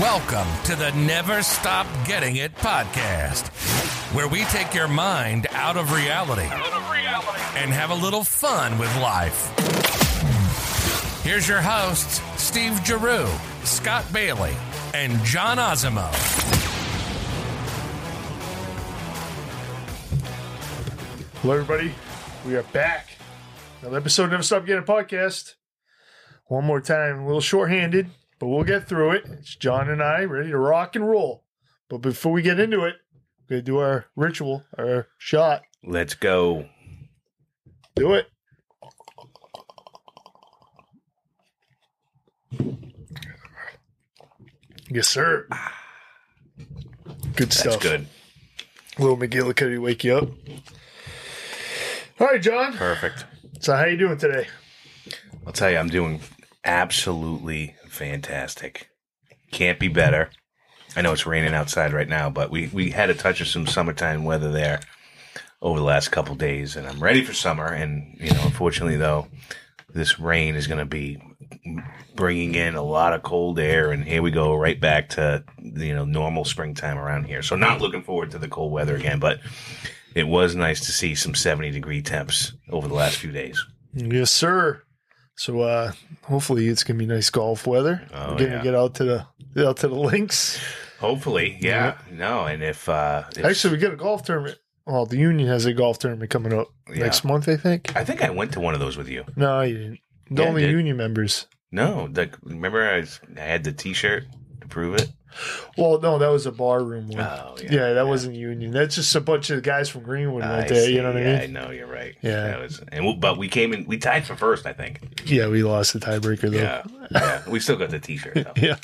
Welcome to the Never Stop Getting It podcast, where we take your mind out of reality. And have a little fun with life. Here's your hosts, Steve Giroux, Scott Bailey, and John Osimo. Hello, everybody. We are back. Another episode of Never Stop Getting It podcast. One more time, a little shorthanded, but we'll get through it. It's John and I ready to rock and roll. But before we get into it, we're going to do our ritual, our shot. Let's go. Do it. Yes, sir. Good stuff. That's good. Little McGillicuddy wake you up. All right, John. Perfect. So how you doing today? I'll tell you, I'm doing absolutely fantastic. Can't be better. I know it's raining outside right now, but we had a touch of some summertime weather there over the last couple days, and I'm ready for summer. And, you know, unfortunately, though, this rain is going to be bringing in a lot of cold air, and here we go right back to, you know, normal springtime around here. So not looking forward to the cold weather again, but it was nice to see some 70-degree temps over the last few days. Yes, sir. So hopefully it's gonna be nice golf weather. Oh, we're gonna get out to the links. Hopefully, yeah. No, and if actually we get a golf tournament. Well, the union has a golf tournament coming up next month, I think. I think I went to one of those with you. No, you didn't. The only union members. No, remember I had the T-shirt to prove it. Well, no, that was a bar room one. Oh, yeah. Yeah, that wasn't union. That's just a bunch of guys from Greenwood right there. See. You know what I mean? Yeah, I know. You're right. Yeah. That was, but we came in, we tied for first, I think. Yeah, we lost the tiebreaker, though. Yeah. We still got the T-shirt, though. Yeah.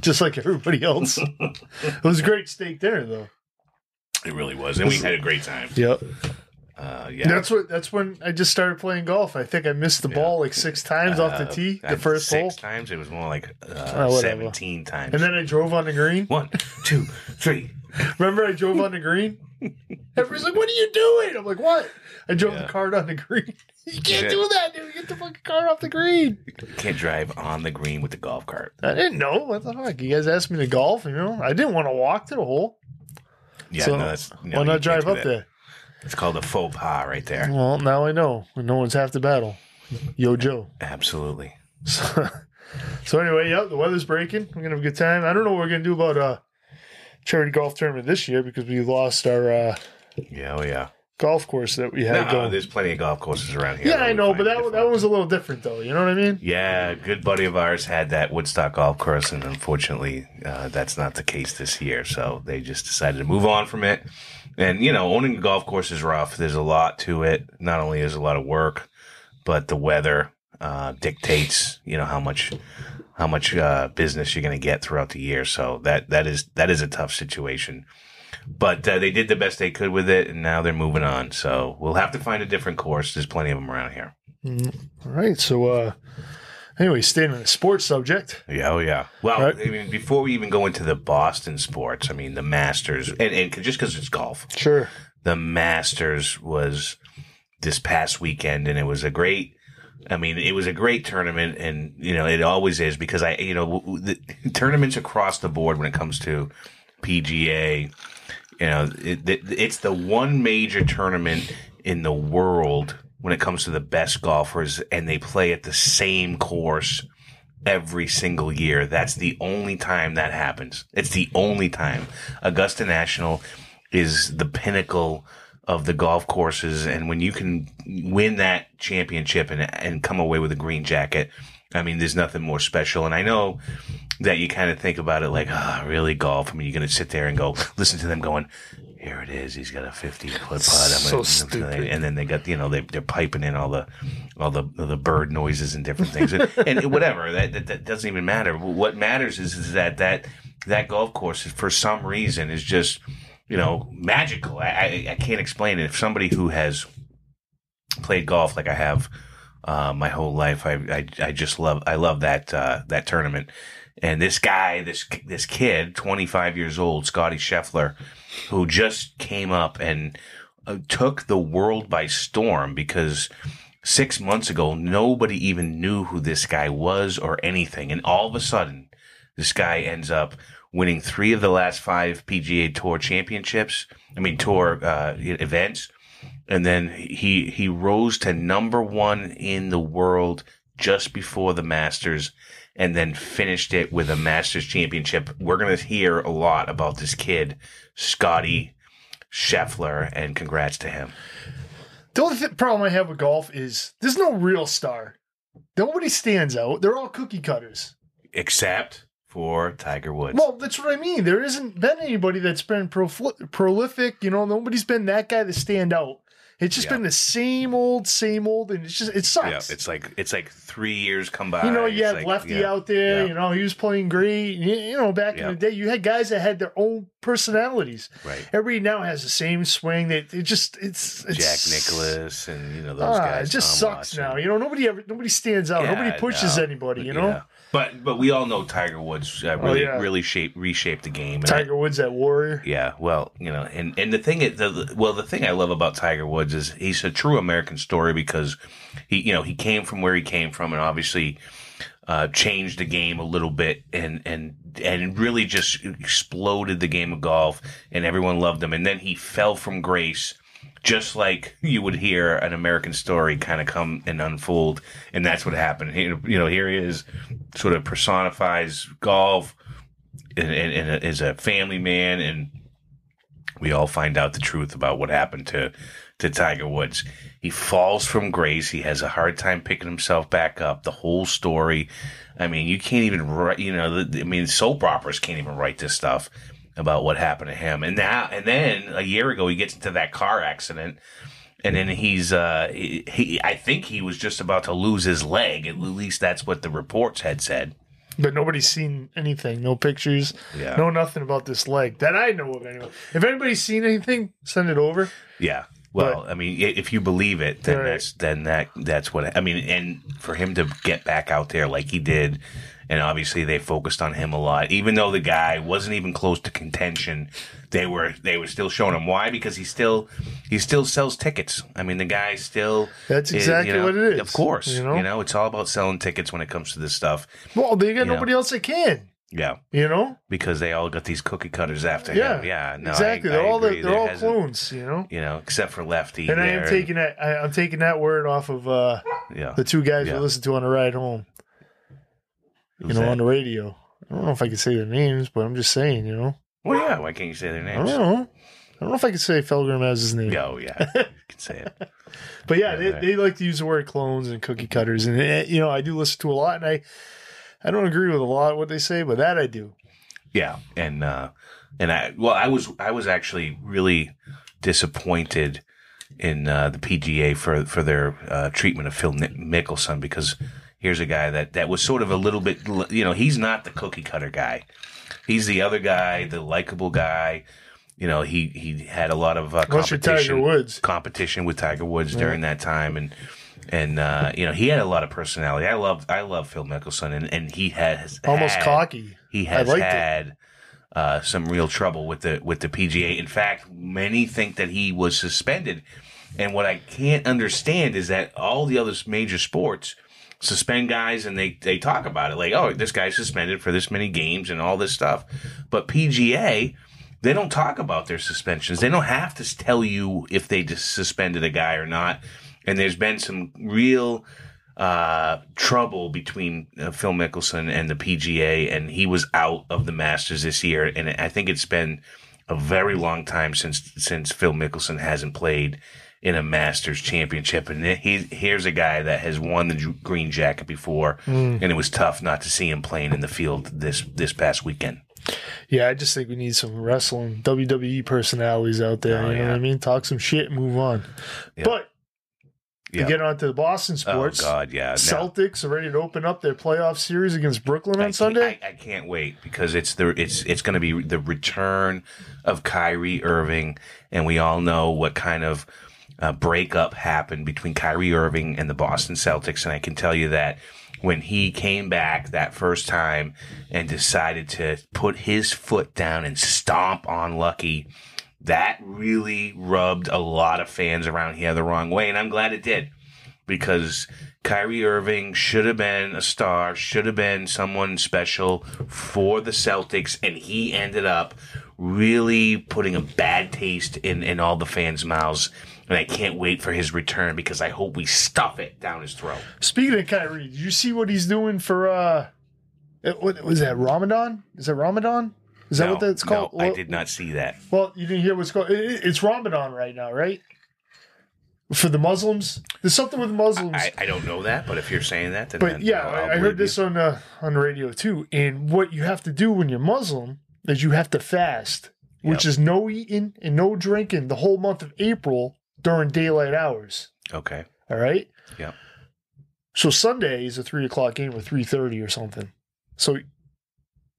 Just like everybody else. It was a great steak dinner, though. It really was. And we had a great time. Yep. Yeah. That's when I just started playing golf. I think I missed the ball like 6 times off the tee, the first hole. 6 times? It was more like 17 times. And then I drove on the green. 1, 2, 3. Remember I drove on the green? Everybody's like, what are you doing? I'm like, what? I drove the cart on the green. You can't do that, dude. Get the fucking cart off the green. You can't drive on the green with the golf cart. I didn't know. What the fuck? You guys asked me to golf, you know? I didn't want to walk to the hole. Yeah, so why not drive up there? It's called a faux pas right there. Well, now I know. No one's half the battle. Yo, Joe. Absolutely. So anyway, the weather's breaking. We're going to have a good time. I don't know what we're going to do about a charity golf tournament this year because we lost our golf course that we had going. There's plenty of golf courses around here. Yeah, I know, but that was a little different, though. You know what I mean? Yeah, a good buddy of ours had that Woodstock golf course, and unfortunately, that's not the case this year. So they just decided to move on from it. And, you know, owning a golf course is rough. There's a lot to it. Not only is it a lot of work, but the weather dictates, you know, how much business you're going to get throughout the year. So that is a tough situation. But they did the best they could with it, and now they're moving on. So we'll have to find a different course. There's plenty of them around here. All right. So anyway, staying on the sports subject. Yeah, well, right. I mean, before we even go into the Boston sports, I mean, the Masters, and just because it's golf. Sure. The Masters was this past weekend, and it was a great tournament, and, you know, it always is because the tournaments across the board when it comes to PGA, you know, it's the one major tournament in the world when it comes to the best golfers, and they play at the same course every single year. That's the only time that happens. It's the only time. Augusta National is the pinnacle of the golf courses, and when you can win that championship and come away with a green jacket, I mean, there's nothing more special. And I know that you kind of think about it like, really, golf? I mean, you're going to sit there and go, listen to them going, here it is. He's got a 50-foot putt. So stupid. And then they got, you know, they're piping in all the bird noises and different things, and whatever. That doesn't even matter. What matters is that golf course, for some reason, is just, you know, magical. I can't explain it. If somebody who has played golf like I have my whole life, I love that tournament. And this guy, this kid, 25 years old, Scotty Scheffler, who just came up and took the world by storm, because 6 months ago, nobody even knew who this guy was or anything. And all of a sudden, This guy ends up winning 3 of the last 5 PGA Tour championships, events. And then he rose to number 1 in the world just before the Masters and then finished it with a Masters championship. We're going to hear a lot about this kid, Scotty Scheffler, and congrats to him. The only problem I have with golf is there's no real star. Nobody stands out. They're all cookie cutters. Except for Tiger Woods. Well, that's what I mean. There isn't been anybody that's been prolific. You know, nobody's been that guy to stand out. It's just been the same old, and it sucks. Yeah, it's like 3 years come by. You know, you had Lefty out there. Yeah. You know, he was playing great. You know, back in the day, you had guys that had their own personalities. Right. Everybody now has the same swing. It's Jack Nicklaus and those guys. It just sucks now. You know, nobody stands out. Yeah, nobody pushes anybody. You know. Yeah. But we all know Tiger Woods really reshaped the game. And Tiger Woods, that warrior. Yeah, well, and the thing is, the thing I love about Tiger Woods is he's a true American story because he came from where he came from and obviously changed the game a little bit and really just exploded the game of golf and everyone loved him. And then he fell from grace. Just like you would hear an American story kind of come and unfold, and that's what happened. Here he is, sort of personifies golf, and is a family man, and we all find out the truth about what happened to Tiger Woods. He falls from grace. He has a hard time picking himself back up. The whole story. I mean, you can't even write. Soap operas can't even write this stuff about what happened to him. And then a year ago he gets into that car accident and then he's I think he was just about to lose his leg. At least that's what the reports had said. But nobody's seen anything. No pictures. Yeah. No nothing about this leg that I know of anyway. If anybody's seen anything, send it over. Yeah. Well, if you believe it, then that's what I mean, and for him to get back out there like he did. And obviously, they focused on him a lot, even though the guy wasn't even close to contention. They were still showing him why because he still sells tickets. I mean, the guy still. That's exactly what it is. Of course, it's all about selling tickets when it comes to this stuff. Well, they got nobody else that can. Yeah, because they all got these cookie cutters after him. Yeah, no, exactly. They're all clones. Except for Lefty. And I'm taking that word off of the two guys we listened to on the ride home. On the radio. I don't know if I can say their names, but I'm just saying, Well, yeah, why can't you say their names? I don't know. I don't know if I can say Felgram has his name. Oh, yeah, you can say it. But, they like to use the word clones and cookie cutters. And, I do listen to a lot, and I don't agree with a lot of what they say, but that I do. Yeah, I was actually really disappointed in the PGA for their treatment of Phil Mickelson because – here's a guy that was sort of a little bit, he's not the cookie cutter guy. He's the other guy, the likable guy. He had a lot of competition with Tiger Woods during that time, and he had a lot of personality. I love Phil Mickelson, and he has almost cocky. He has had some real trouble with the PGA. In fact, many think that he was suspended, and what I can't understand is that all the other major sports suspend guys and they talk about it like, oh, this guy's suspended for this many games and all this stuff. But PGA, they don't talk about their suspensions. They don't have to tell you if they suspended a guy or not. And there's been some real trouble between Phil Mickelson and the PGA, and he was out of the Masters this year. And I think it's been a very long time since Phil Mickelson hasn't played in a Masters championship, and here's a guy that has won the green jacket before, and it was tough not to see him playing in the field this past weekend. Yeah, I just think we need some wrestling WWE personalities out there. You know what I mean? Talk some shit and move on. Yeah. But to get on to the Boston sports, oh God, yeah. Celtics are ready to open up their playoff series against Brooklyn on Sunday. I can't wait because it's going to be the return of Kyrie Irving, and we all know what kind of breakup happened between Kyrie Irving and the Boston Celtics, and I can tell you that when he came back that first time and decided to put his foot down and stomp on Lucky, that really rubbed a lot of fans around here the wrong way, and I'm glad it did. because Kyrie Irving should have been a star, should have been someone special for the Celtics, and he ended up really putting a bad taste in all the fans' mouths. And I can't wait for his return because I hope we stuff it down his throat. Speaking of Kyrie, did you see what he's doing for, what was that, Ramadan? Is that Ramadan? Is that what that's called? No, well, I did not see that. Well, you didn't hear what's going on. It's Ramadan right now, right? For the Muslims? There's something with Muslims. I don't know that, but if you're saying that, then yeah, I heard this on the radio too. And what you have to do when you're Muslim is you have to fast, which is no eating and no drinking the whole month of April during daylight hours. Okay. All right? Yeah. So Sunday is a 3 o'clock game or 3:30 or something. So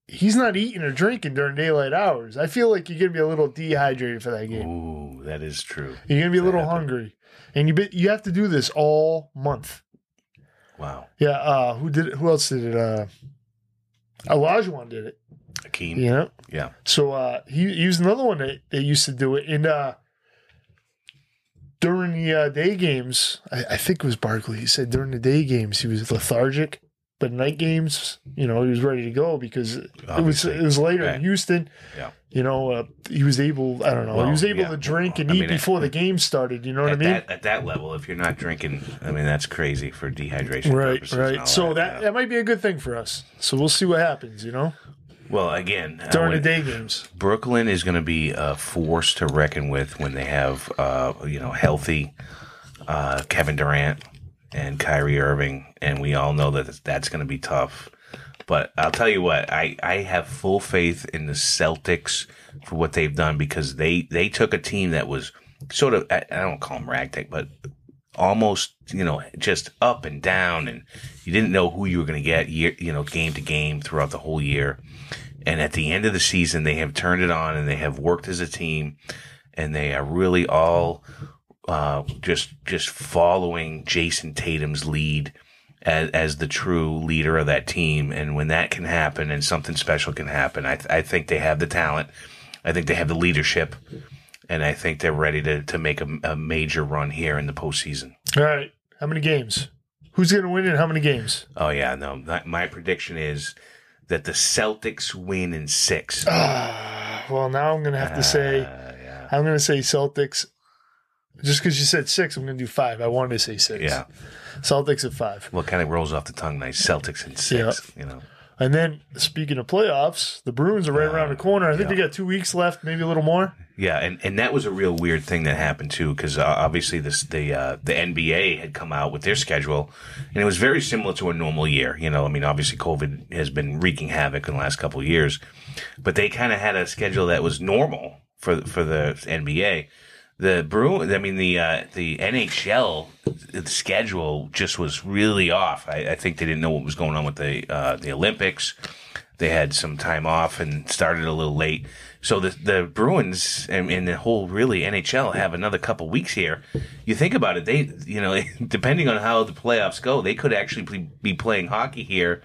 he's not eating or drinking during daylight hours. I feel like you're going to be a little dehydrated for that game. Ooh, that is true. You're going to be a little hungry. And you have to do this all month. Wow. Yeah. Who else did it? Olajuwon did it. Akeem. You know? Yeah. So he was another one that used to do it. And during the day games, I think it was Barkley. He said during the day games he was lethargic, but night games, you know, he was ready to go because it was later in Houston. Yeah. You know, he was able, I don't know, to drink and eat before the game started. You know what I mean? At that level, if you're not drinking, I mean, that's crazy for dehydration purposes. Right, right. So that might be a good thing for us. So we'll see what happens, you know? Well, again, during the day games, Brooklyn is going to be a force to reckon with when they have, healthy Kevin Durant and Kyrie Irving. And we all know that that's going to be tough. But I'll tell you what, I have full faith in the Celtics for what they've done because they took a team that was sort of, I don't call them ragtag, but almost, just up and down. And you didn't know who you were going to get, game to game throughout the whole year. And at the end of the season, they have turned it on and they have worked as a team. And they are really all just following Jason Tatum's lead as the true leader of that team. And when that can happen and something special can happen, I think they have the talent. I think they have the leadership. And I think they're ready to make a major run here in the postseason. All right. How many games? Who's going to win in how many games? Oh, yeah. No, my prediction is that the Celtics win in 6. Well, now I'm going to have to say I'm going to say Celtics. Just because you said 6, I'm going to do 5. I wanted to say 6. Yeah. Celtics at 5. Well, it kind of rolls off the tongue nice. Celtics at 6, And then, speaking of playoffs, the Bruins are right around the corner. I think they got 2 weeks left, maybe a little more. Yeah, and that was a real weird thing that happened, too, because obviously the NBA had come out with their schedule, and it was very similar to a normal year. I mean, obviously COVID has been wreaking havoc in the last couple of years, but they kind of had a schedule that was normal for the NBA. The Bruins, I mean, the NHL schedule just was really off. I think they didn't know what was going on with the Olympics. They had some time off and started a little late. So the Bruins and the whole really NHL have another couple weeks here. You think about it, they depending on how the playoffs go, they could actually be playing hockey here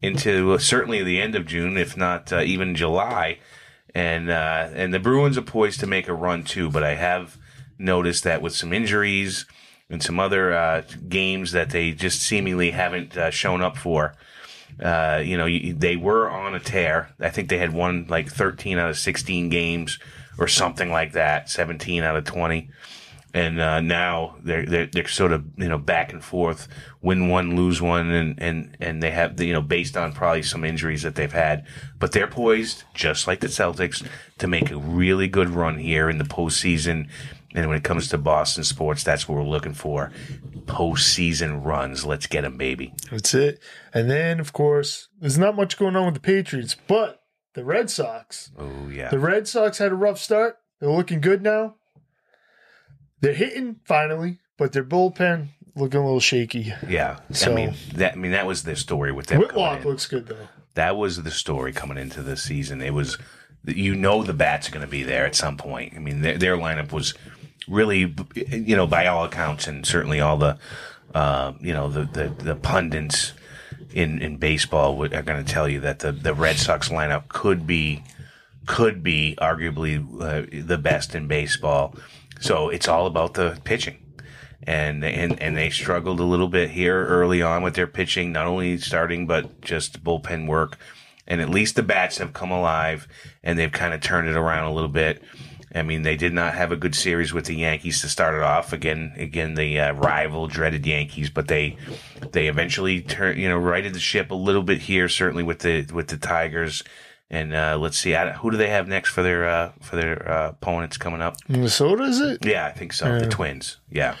into certainly the end of June, if not even July. And the Bruins are poised to make a run, too. But I have noticed that with some injuries and some other games that they just seemingly haven't shown up for, they were on a tear. I think they had won like 13 out of 16 games or something like that, 17 out of 20. And now they're sort of back and forth, win one, lose one, and they have based on probably some injuries that they've had, but they're poised just like the Celtics to make a really good run here in the postseason. And when it comes to Boston sports, that's what we're looking for: postseason runs. Let's get them, baby. That's it. And then of course, there's not much going on with the Patriots, but the Red Sox. Oh yeah, the Red Sox had a rough start. They're looking good now. They're hitting finally, but their bullpen looking a little shaky. Yeah, so, I mean that was their story with them. Whitlock looks good though. That was the story coming into the season. It was, the bats are going to be there at some point. I mean, their lineup was really, by all accounts, and certainly all the, the pundits in baseball are going to tell you that the Red Sox lineup could be arguably the best in baseball. So it's all about the pitching. and they struggled a little bit here early on with their pitching, not only starting but just bullpen work. And at least the bats have come alive, and they've kind of turned it around a little bit. I mean, they did not have a good series with the Yankees to start it off. Again, the rival, dreaded Yankees, but they eventually turned, righted the ship a little bit here, certainly with the Tigers. And let's see, who do they have next for their opponents coming up? Minnesota, is it? Yeah, I think so. The Twins. Yeah,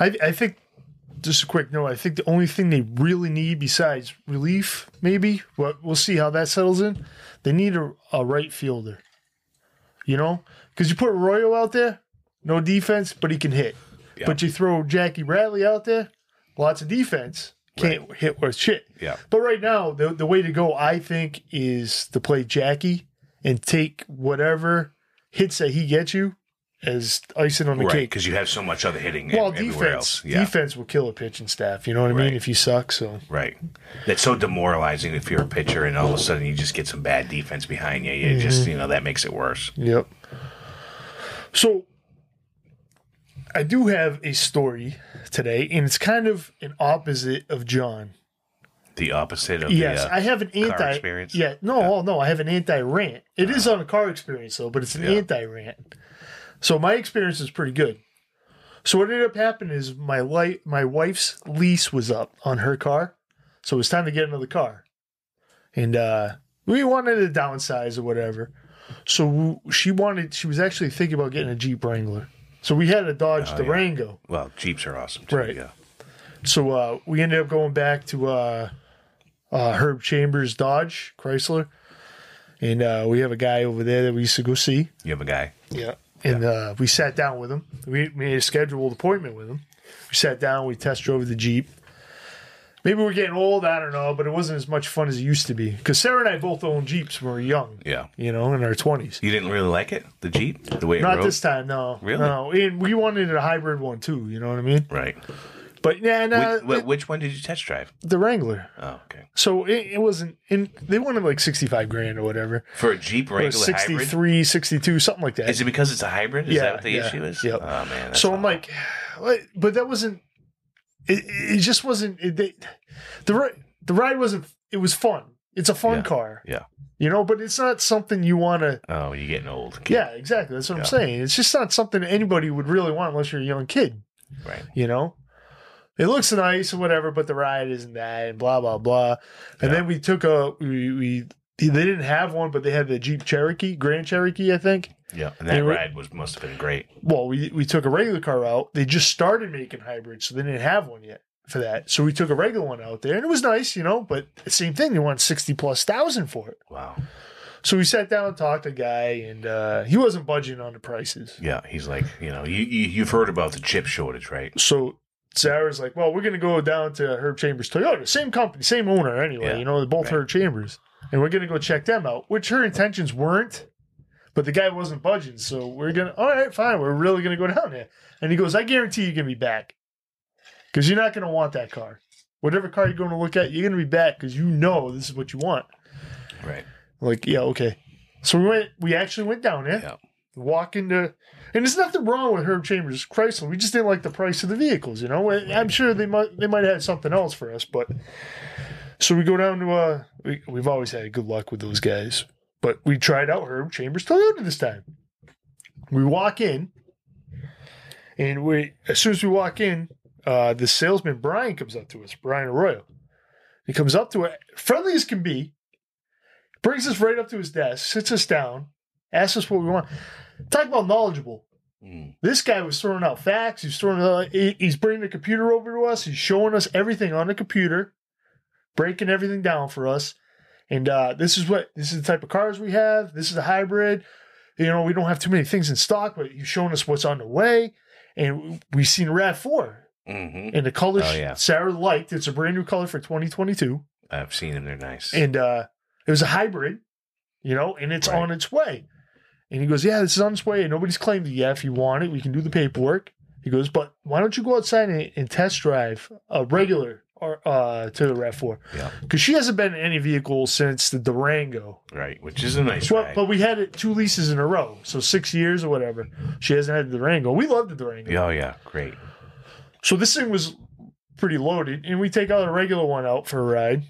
I think. Just a quick note. I think the only thing they really need, besides relief, maybe, but we'll see how that settles in. They need a right fielder, because you put Arroyo out there, no defense, but he can hit. Yeah. But you throw Jackie Bradley out there, lots of defense, can't hit worth shit. Yeah. But right now, the way to go, I think, is to play Jackie and take whatever hits that he gets you as icing on the cake. Because you have so much other hitting everywhere else. Yeah. Defense will kill a pitching staff, you know what I mean, if you suck. So right. That's so demoralizing if you're a pitcher and all of a sudden you just get some bad defense behind you. You just, that makes it worse. Yep. So I do have a story today, and it's kind of an opposite of John. The opposite of I have an car experience? Yeah. No, I have an anti-rant. It is on a car experience, though, but it's an anti-rant. So my experience is pretty good. So what ended up happening is my wife's lease was up on her car, so it was time to get another car, and we wanted to downsize or whatever. So she was actually thinking about getting a Jeep Wrangler. So we had a Dodge Durango. Well, Jeeps are awesome too. Right. Yeah. So we ended up going back to Herb Chambers Dodge Chrysler, and we have a guy over there that we used to go see. You have a guy. Yeah. And we sat down with him. We made a scheduled appointment with him. We sat down. We test drove the Jeep. Maybe we're getting old. I don't know. But it wasn't as much fun as it used to be. Because Sarah and I both owned Jeeps when we were young. Yeah. In our 20s. You didn't really like it? The Jeep? The way it rode? Not this time, no. Really? No. And we wanted a hybrid one, too. You know what I mean? Right. But, which one did you test drive? The Wrangler. Oh, okay. So it wasn't they wanted like $65,000 or whatever. For a Jeep Wrangler hybrid? 63, 62, something like that. Is it because it's a hybrid? Is that what the issue is? Yep. Oh, man. That's awful. I'm like, but that wasn't, it just wasn't, the ride wasn't, it was fun. It's a fun car. Yeah. But it's not something you want to. Oh, you're getting old. Kid. Yeah, exactly. That's what I'm saying. It's just not something anybody would really want unless you're a young kid. Right. It looks nice and whatever, but the ride isn't that, and blah blah blah. And then we took they didn't have one, but they had the Jeep Cherokee, Grand Cherokee, I think. Yeah, and that ride must have been great. Well, we took a regular car out. They just started making hybrids, so they didn't have one yet for that. So we took a regular one out there, and it was nice, but the same thing. They wanted $60,000+ for it. Wow. So we sat down and talked to a guy, and he wasn't budging on the prices. Yeah, he's like, you've heard about the chip shortage, right? So. Sarah's like, well, we're going to go down to Herb Chambers Toyota, same company, same owner anyway, they're both Herb Chambers, and we're going to go check them out, which her intentions weren't, but the guy wasn't budging, so all right, fine, we're really going to go down there. And he goes, I guarantee you're going to be back, because you're not going to want that car. Whatever car you're going to look at, you're going to be back, because this is what you want. Right. Like, yeah, okay. So we actually went down there. Yeah. Walk into, and there's nothing wrong with Herb Chambers Chrysler. We just didn't like the price of the vehicles, I'm sure they might have something else for us, but so we go down to we've always had good luck with those guys, but we tried out Herb Chambers Toyota this time. We walk in, and as soon as we walk in, the salesman Brian comes up to us, Brian Arroyo. He comes up to us, friendly as can be, brings us right up to his desk, sits us down. Ask us what we want. Talk about knowledgeable. Mm. This guy was throwing out facts. He's bringing the computer over to us. He's showing us everything on the computer, breaking everything down for us. And this is the type of cars we have. This is a hybrid. We don't have too many things in stock, but he's showing us what's on the way. And we've seen RAV4. Mm-hmm. And the color Sarah liked. It's a brand new color for 2022. I've seen them. They're nice. And it was a hybrid, and it's on its way. And he goes, this is on its way. And nobody's claimed it yet. If you want it, we can do the paperwork. He goes, but why don't you go outside and test drive a regular to the RAV4? Yeah. Because she hasn't been in any vehicle since the Durango. Right, which is a nice ride. But we had it 2 leases in a row. So 6 years or whatever. She hasn't had the Durango. We love the Durango. Oh, yeah. Great. So this thing was pretty loaded, and we take out a regular one out for a ride.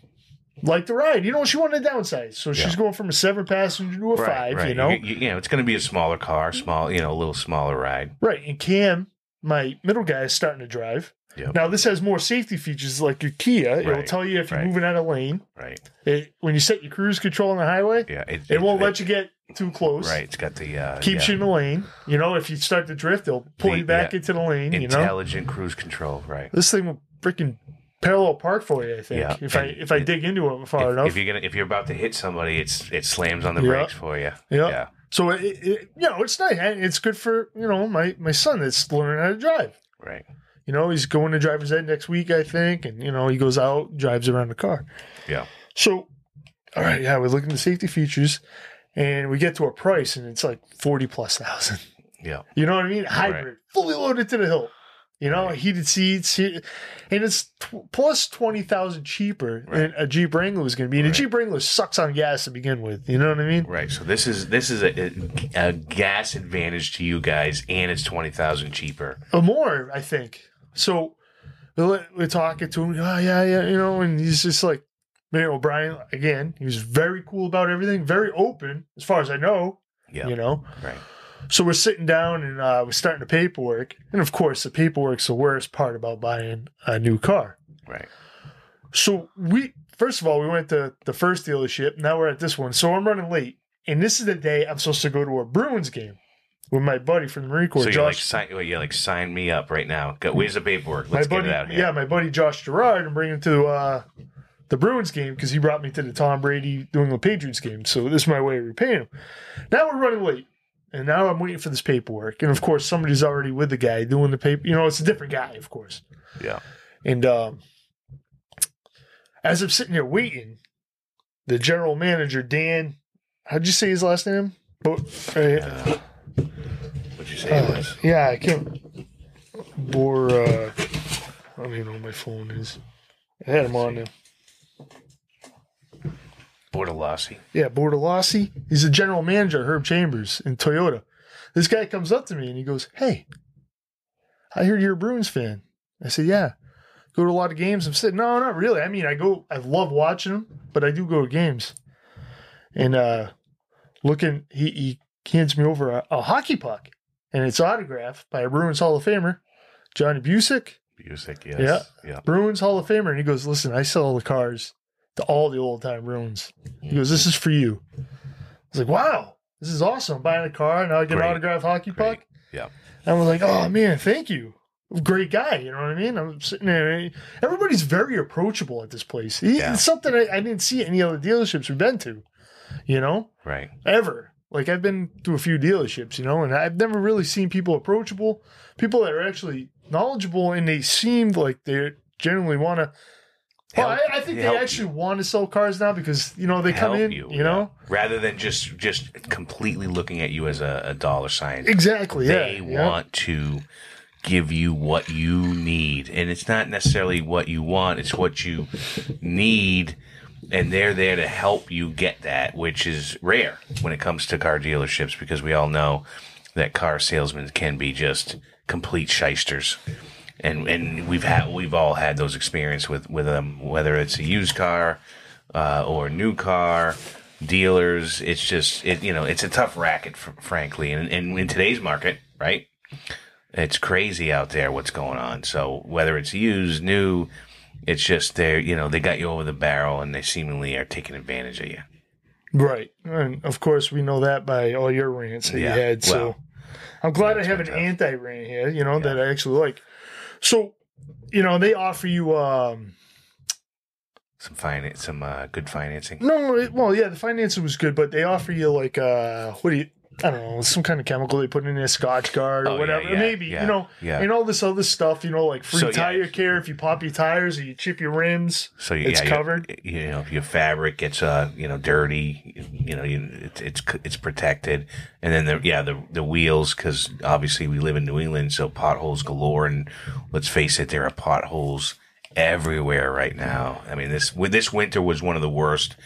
Like the ride, you know, she wanted to downsize, so she's going from a 7-passenger to a 5. Right. You know, you know, it's going to be a smaller car, small, you know, a little smaller ride. Right, and Cam, my middle guy, is starting to drive. Yep. Now this has more safety features, like your Kia. Right. It'll tell you if you're moving out of lane. Right. It, when you set your cruise control on the highway, it won't let you get too close. Right. It's got the keeps you in the lane. You know, if you start to drift, it'll pull you back into the lane. Intelligent cruise control. Right. This thing will freaking parallel park for you, I think. Yeah. If I dig into it far enough. If you're about to hit somebody, it slams on the brakes for you. Yeah. Yeah. So you know, it's nice. It's good for, you know, my son that's learning how to drive. Right. You know, he's going to driver's ed next week, I think, and, you know, he goes out, drives around the car. Yeah. So, all right, yeah, we're looking at the safety features, and we get to a price, and it's like 40,000+. Yeah. You know what I mean? Hybrid, fully loaded to the hilt. You know, heated seats, and it's plus $20,000 cheaper than a Jeep Wrangler is going to be. And a Jeep Wrangler sucks on gas to begin with. You know what I mean? Right. So this is a gas advantage to you guys, and it's $20,000 cheaper. Or more, I think. So we're talking to him. Oh, yeah, you know, and he's just like, man, O'Brien, again, he was very cool about everything, very open, as far as I know. Yeah. You know? Right. So we're sitting down and we're starting the paperwork. And, of course, the paperwork's the worst part about buying a new car. Right. So first of all, we went to the first dealership. Now we're at this one. So I'm running late. And this is the day I'm supposed to go to a Bruins game with my buddy from the Marine Corps, Josh. Sign me up right now. Where's the paperwork? Let's get it out here. Yeah, my buddy Josh Gerard, and bring him to the Bruins game because he brought me to the Tom Brady New England Patriots game. So this is my way of repaying him. Now we're running late. And now I'm waiting for this paperwork. And, of course, somebody's already with the guy doing the paper. You know, it's a different guy, of course. Yeah. And as I'm sitting here waiting, the general manager, Dan, how'd you say his last name? What'd you say it was? Yeah, I can't. I don't even know what my phone is. I had him on there. Bordelossi. Yeah, Bordelossi. He's the general manager, Herb Chambers, in Toyota. This guy comes up to me and he goes, "Hey, I hear you're a Bruins fan." I said, "Yeah. Go to a lot of games." I'm sitting, "No, not really. I mean, I love watching them, but I do go to games." And he hands me over a hockey puck, and it's autographed by a Bruins Hall of Famer, Johnny Bucyk. Bucyk, yes. Yeah. Bruins Hall of Famer. And he goes, "Listen, I sell all the cars to all the old-time Bruins." He goes, "This is for you." I was like, wow, this is awesome. I'm buying a car, now I get an autographed hockey puck. Yeah. And I was like, oh, man, thank you. Great guy, you know what I mean? I'm sitting there. Everybody's very approachable at this place. It's something I didn't see at any other dealerships we've been to, you know? Right. Ever. Like, I've been to a few dealerships, you know, and I've never really seen people approachable, people that are actually knowledgeable, and they seemed like they generally want to. Well, I think they actually want to sell cars now because, you know, they come in, you know. Yeah. Rather than just completely looking at you as a dollar sign. Exactly, they want to give you what you need. And it's not necessarily what you want. It's what you need. And they're there to help you get that, which is rare when it comes to car dealerships because we all know that car salesmen can be just complete shysters. And we've all had those experiences with them, whether it's a used car or a new car dealers. It's just it's a tough racket, frankly. And in today's market, right? It's crazy out there what's going on. So whether it's used, new, it's just they got you over the barrel and they seemingly are taking advantage of you. Right, and of course we know that by all your rants that you had. So I'm glad I have an anti-rant here. You know that I actually like. So, you know, they offer you good financing. No, well, yeah, the financing was good, but they offer you like I don't know, some kind of chemical they put in a Scotch Guard or whatever, and all this other stuff, you know, like free tire care if you pop your tires or you chip your rims, so it's covered. You know, if your fabric gets dirty, it's protected, and then the wheels, because obviously we live in New England, so potholes galore, and let's face it, there are potholes everywhere right now. I mean, this winter was one of the worst.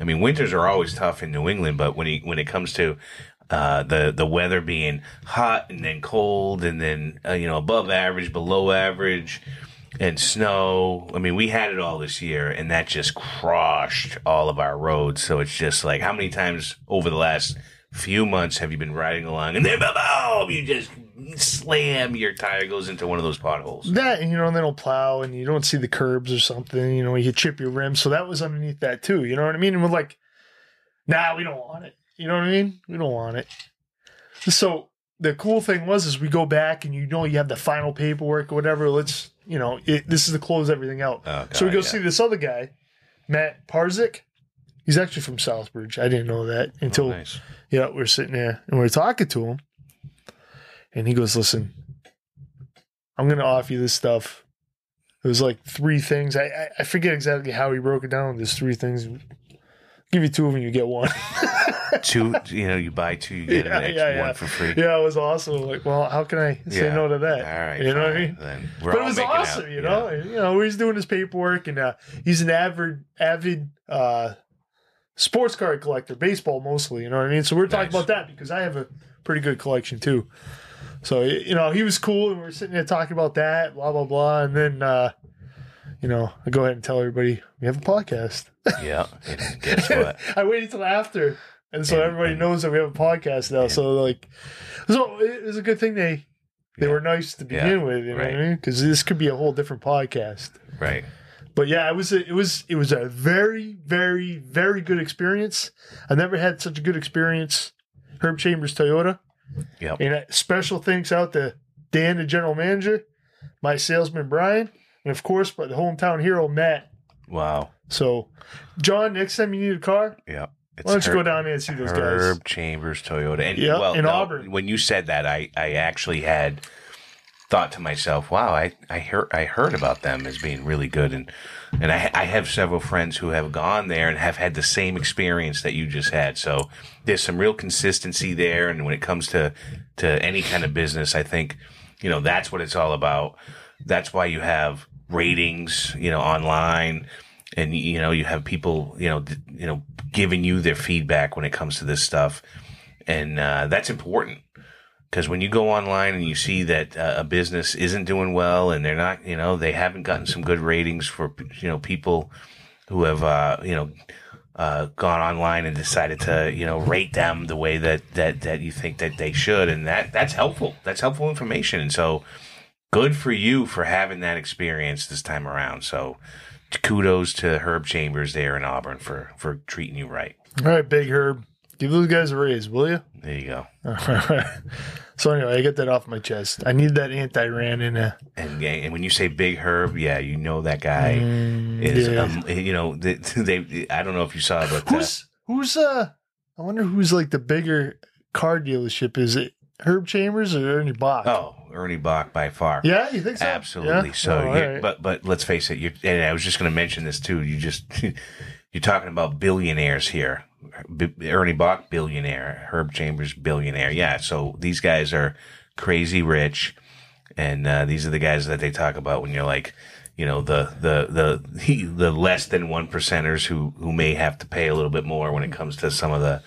I mean, winters are always tough in New England, but when it comes to The weather being hot and then cold and then, above average, below average, and snow. I mean, we had it all this year, and that just crushed all of our roads. So it's just like, how many times over the last few months have you been riding along and then boom, you just slam, your tire goes into one of those potholes? That, and they don't plow, and you don't see the curbs or something, you chip your rim. So that was underneath that too, you know what I mean? And we're like, nah, we don't want it. You know what I mean? We don't want it. So the cool thing was we go back and you have the final paperwork or whatever. Let's, this is to close everything out. Oh, God, so we go see this other guy, Matt Parzik. He's actually from Southbridge. I didn't know that until, we were sitting there and we were talking to him. And he goes, listen, I'm going to offer you this stuff. It was like three things. I forget exactly how he broke it down. There's three things. I'll give you two of them, you get one. You buy two, you get an extra one for free. Yeah, it was awesome. Like, well, how can I say no to that? All right. You know what I mean? Then but it was awesome, out, . And, he's doing his paperwork, and he's an avid sports card collector, baseball mostly, you know what I mean? So we're talking about that because I have a pretty good collection too. So, he was cool, and we were sitting there talking about that, blah, blah, blah. And then, I go ahead and tell everybody, we have a podcast. Yeah. And guess what? I waited till after. And so everybody knows that we have a podcast now. So it was a good thing they were nice to begin with, you know what I mean? Because this could be a whole different podcast. Right. But yeah, it was a very, very, very good experience. I never had such a good experience. Herb Chambers Toyota. Yep. And special thanks out to Dan, the general manager, my salesman Brian, and of course, but the hometown hero Matt. Wow. So, John, next time you need a car, why don't you go down there and see those guys? Herb Chambers Toyota, in Auburn. When you said that, I actually had thought to myself, wow, I heard about them as being really good, and I have several friends who have gone there and have had the same experience that you just had. So there's some real consistency there, and when it comes to any kind of business, I think that's what it's all about. That's why you have ratings, online. And, you have people, giving you their feedback when it comes to this stuff. And that's important, because when you go online and you see that a business isn't doing well and they're not, they haven't gotten some good ratings for, people who have, gone online and decided to, rate them the way that you think that they should. And that's helpful. That's helpful information. And so good for you for having that experience this time around. So kudos to Herb Chambers there in Auburn for treating you right. All right, Big Herb. Give those guys a raise, will you? There you go. All right. So anyway, I get that off my chest. I need that anti-ran in there. And when you say Big Herb, that guy is, I don't know if you saw it, but I wonder who's like the bigger car dealership. Is it Herb Chambers or Ernie Boch? Oh, Ernie Boch by far. Yeah, you think so? Absolutely. Yeah? So, right. but let's face it. And I was just going to mention this too. You're talking about billionaires here. Ernie Boch, billionaire. Herb Chambers, billionaire. Yeah. So these guys are crazy rich, and these are the guys that they talk about when you're like, the less than 1%ers who may have to pay a little bit more when it comes to some of the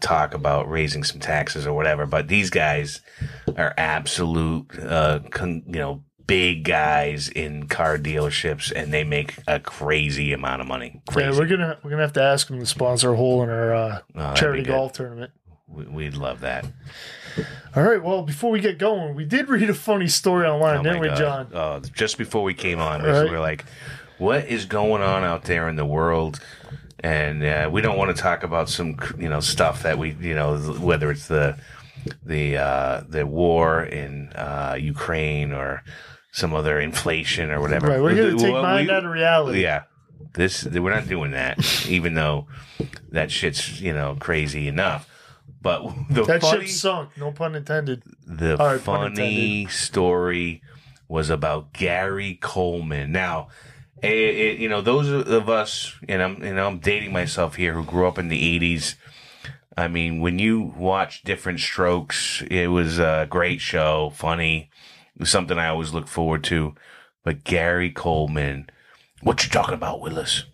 talk about raising some taxes or whatever. But these guys are absolute, big guys in car dealerships, and they make a crazy amount of money. Crazy. Yeah, we're gonna have to ask them to sponsor a hole in our charity golf tournament. We'd love that. All right. Well, before we get going, we did read a funny story online, didn't we, John? Oh, just before we came on, right. We were like, "What is going on out there in the world?" And we don't want to talk about some stuff that we whether it's the war in Ukraine or some other inflation or whatever. Right, we're going to take mine out of reality. Yeah, we're not doing that, even though that shit's crazy enough. But that ship sunk, no pun intended. The funny story was about Gary Coleman. Now, those of us, and I'm dating myself here, who grew up in the 80s. I mean, when you watch Different Strokes, it was a great show, funny. It was something I always look forward to. But Gary Coleman, what you talking about, Willis?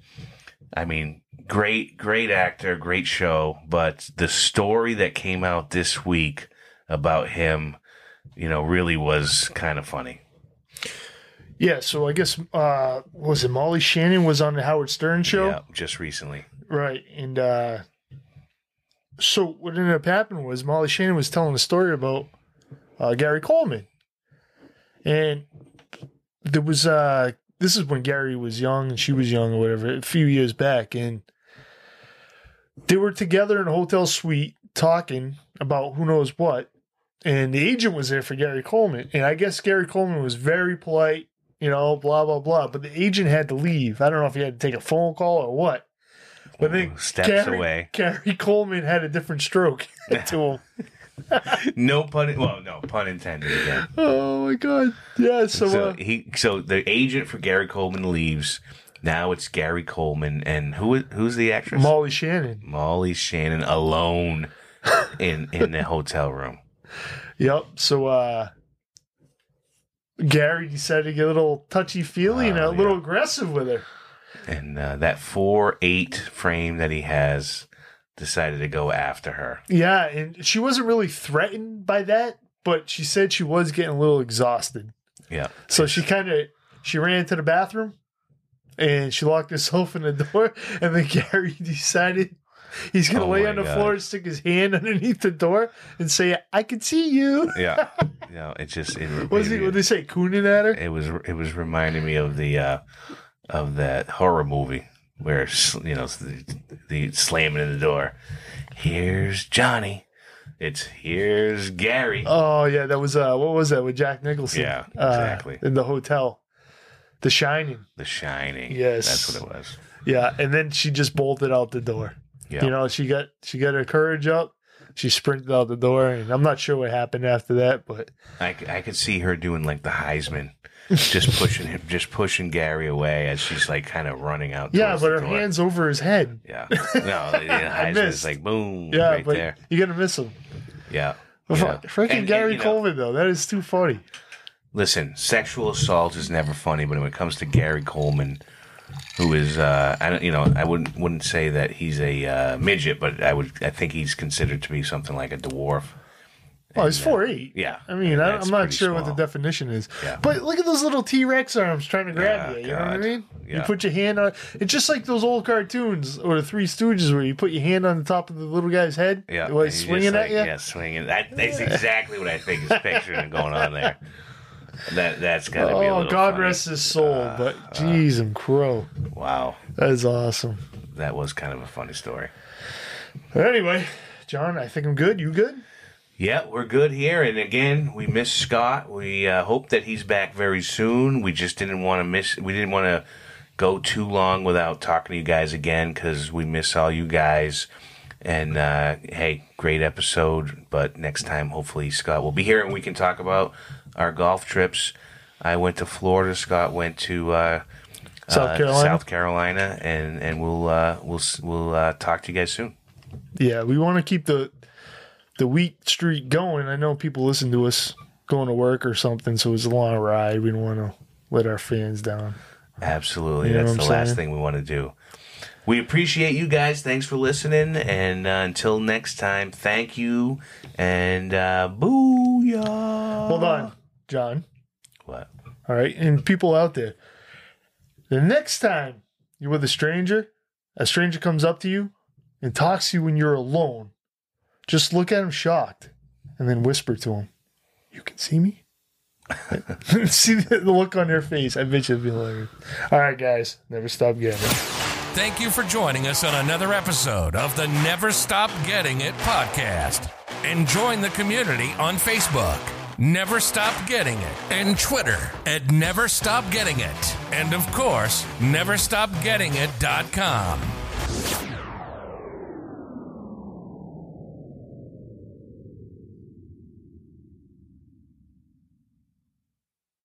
I mean, Great actor, great show. But the story that came out this week about him, you know, really was kind of funny. Yeah, so I guess, was it Molly Shannon was on the Howard Stern show? Yeah, just recently. Right, and so what ended up happening was Molly Shannon was telling a story about Gary Coleman. And there was, this is when Gary was young and she was young or whatever, a few years back. And they were together in a hotel suite talking about who knows what. And the agent was there for Gary Coleman. And I guess Gary Coleman was very polite, you know, blah, blah, blah. But the agent had to leave. I don't know if he had to take a phone call or what. But then Gary Coleman had a different stroke to him. Pun intended. Again. Oh, my God. Yeah, so the agent for Gary Coleman leaves. Now it's Gary Coleman. And who's the actress? Molly Shannon. Molly Shannon alone in the hotel room. Yep. So Gary decided to get a little touchy-feely and a little aggressive with her. And that 4'8" frame that he has decided to go after her. Yeah, and she wasn't really threatened by that, but she said she was getting a little exhausted. Yeah. So she ran to the bathroom and she locked herself in the door, and then Gary decided he's going to lay on the floor and stick his hand underneath the door and say, "I can see you." Yeah. No, it just... What did they say? Cooning at her? It was reminding me of the... of that horror movie where, you know, the slamming in the door. Here's Johnny. Here's Gary. Oh, yeah. That was, what was that with Jack Nicholson? Yeah, exactly. In the hotel. The Shining. The Shining. Yes. That's what it was. Yeah. And then she just bolted out the door. Yeah. You know, she got her courage up. She sprinted out the door. And I'm not sure what happened after that, but. I could see her doing like the Heisman. Just pushing Gary away as she's like kind of running out. Yeah, but her hand's over his head. Yeah, no, Heisman's like boom. Yeah, right, but there. You're gonna miss him. Yeah, freaking Gary Coleman though, that is too funny. Listen, sexual assault is never funny, but when it comes to Gary Coleman, who is I wouldn't say that he's a midget, but I think he's considered to be something like a dwarf. Oh, he's 4'8". Yeah. I mean, I'm not sure what the definition is. Yeah. But look at those little T-Rex arms trying to grab you. You know what I mean? Yeah. You put your hand on... It's just like those old cartoons or the Three Stooges where you put your hand on the top of the little guy's head. Yeah. Like swinging at you. Yeah, swinging. That's exactly what I think is picturing going on there. That's got to be a little God funny. Rest his soul, but jeez, I'm crow. Wow. That is awesome. That was kind of a funny story. But anyway, John, I think I'm good. You good? Yeah, we're good here. And again, we miss Scott. We hope that he's back very soon. We just didn't want to miss. We didn't want to go too long without talking to you guys again because we miss all you guys. And hey, great episode. But next time, hopefully, Scott will be here and we can talk about our golf trips. I went to Florida. Scott went to South Carolina, and we'll talk to you guys soon. Yeah, we want to keep the week streak going. I know people listen to us going to work or something, so it's a long ride. We don't want to let our fans down. Absolutely. You know That's the last thing we want to do. We appreciate you guys. Thanks for listening. And until next time, thank you. And booyah. Hold on, John. What? All right. And people out there, the next time you're with a stranger comes up to you and talks to you when you're alone, just look at him shocked and then whisper to him, "You can see me?" See the look on their face. I bet you it'd be hilarious. All right, guys. Never stop getting it. Thank you for joining us on another episode of the Never Stop Getting It podcast. And join the community on Facebook, Never Stop Getting It, and Twitter @Never Stop Getting It. And, of course, NeverStopGettingIt.com.